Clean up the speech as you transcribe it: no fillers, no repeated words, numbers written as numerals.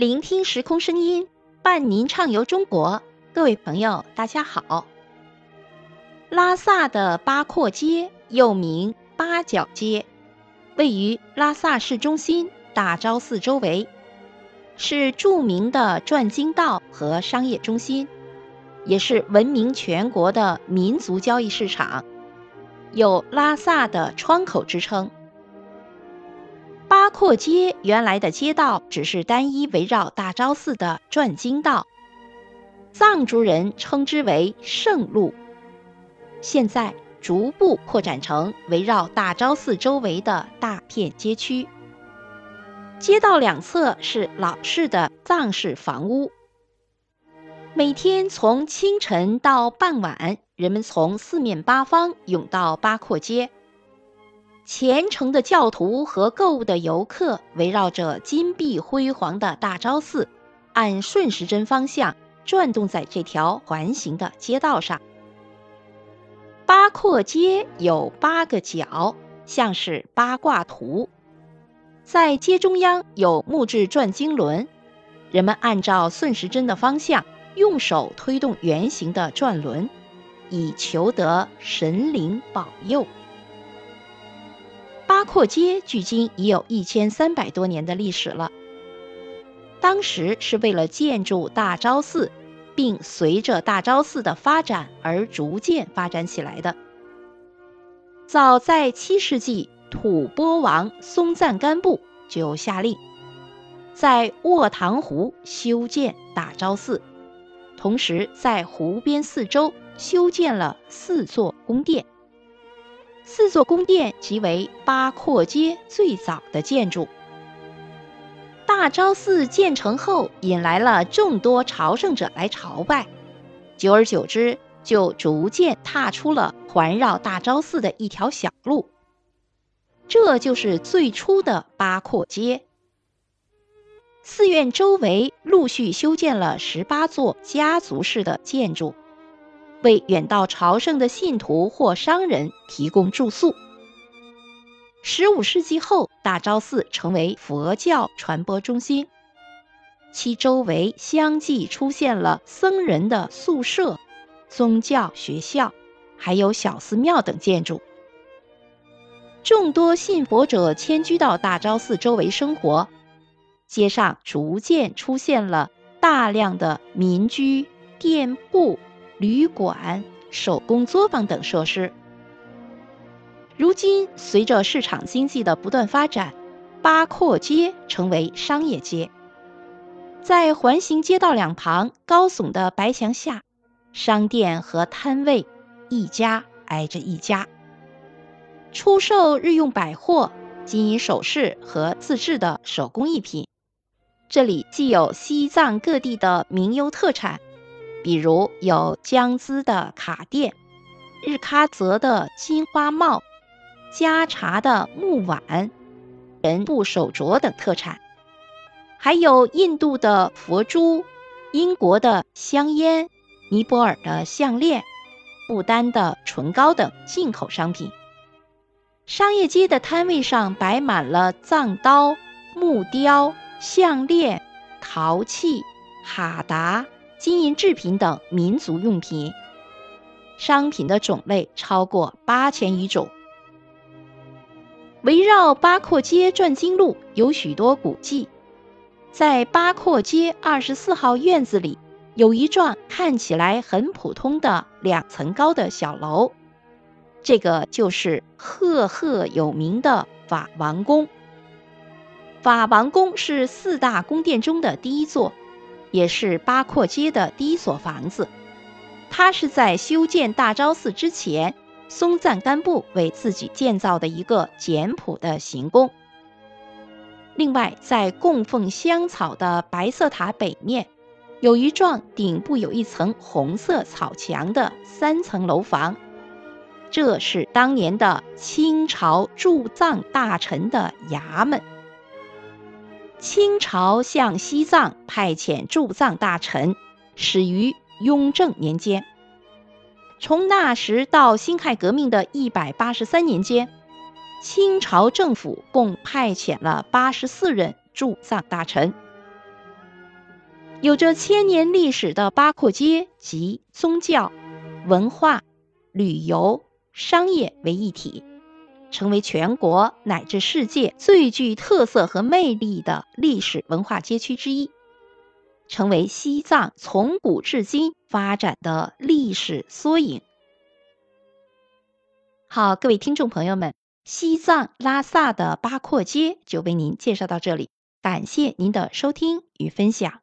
聆听时空声音，伴您畅游中国。各位朋友，大家好。拉萨的八廓街又名八角街，位于拉萨市中心大昭寺周围，是著名的转经道和商业中心，也是闻名全国的民族交易市场，有拉萨的窗口之称。八廓街原来的街道只是单一围绕大昭寺的转经道，藏族人称之为圣路，现在逐步扩展成围绕大昭寺周围的大片街区。街道两侧是老式的藏式房屋，每天从清晨到傍晚，人们从四面八方涌到八廓街。虔诚的教徒和购物的游客围绕着金碧辉煌的大昭寺，按顺时针方向转动在这条环形的街道上。八廓街有八个角，像是八卦图。在街中央有木质转经轮，人们按照顺时针的方向用手推动圆形的转轮，以求得神灵保佑。八廓街距今已有1300多年的历史了。当时是为了建筑大昭寺，并随着大昭寺的发展而逐渐发展起来的。早在7世纪，吐蕃王松赞干布就下令在卧塘湖修建大昭寺，同时在湖边四周修建了4座宫殿即为八廓街最早的建筑。大昭寺建成后，引来了众多朝圣者来朝拜，久而久之，就逐渐踏出了环绕大昭寺的一条小路。这就是最初的八廓街。寺院周围陆续修建了18座家族式的建筑，为远道朝圣的信徒或商人提供住宿。15世纪后，大昭寺成为佛教传播中心，其周围相继出现了僧人的宿舍、宗教学校，还有小寺庙等建筑。众多信佛者迁居到大昭寺周围生活，街上逐渐出现了大量的民居、店铺、旅馆、手工作坊等设施。如今，随着市场经济的不断发展，八廓街成为商业街。在环形街道两旁高耸的白墙下，商店和摊位一家挨着一家，出售日用百货、金银首饰和自制的手工艺品。这里既有西藏各地的名优特产，比如有江孜的卡店、日喀则的金花帽、加察的木碗、人布手镯等特产，还有印度的佛珠、英国的香烟、尼泊尔的项链、不丹的唇膏等进口商品。商业街的摊位上摆满了藏刀、木雕、项链、陶器、哈达、金银制品等民族用品，商品的种类超过8000余种。围绕八廓街转经路有许多古迹，在八廓街24号院子里，有一幢看起来很普通的2层高的小楼，这个就是赫赫有名的法王宫。法王宫是4大宫殿中的第一座，也是八廓街的第一所房子。它是在修建大昭寺之前，松赞干布为自己建造的一个简朴的行宫。另外，在供奉香草的白色塔北面，有一幢顶部有一层红色草墙的3层楼房，这是当年的清朝驻藏大臣的衙门。清朝向西藏派遣驻藏大臣，始于雍正年间。从那时到辛亥革命的183年间，清朝政府共派遣了84任驻藏大臣，有着千年历史的八廓街集宗教、文化、旅游、商业为一体，成为全国乃至世界最具特色和魅力的历史文化街区之一，成为西藏从古至今发展的历史缩影。好，各位听众朋友们，西藏拉萨的八廓街就为您介绍到这里，感谢您的收听与分享。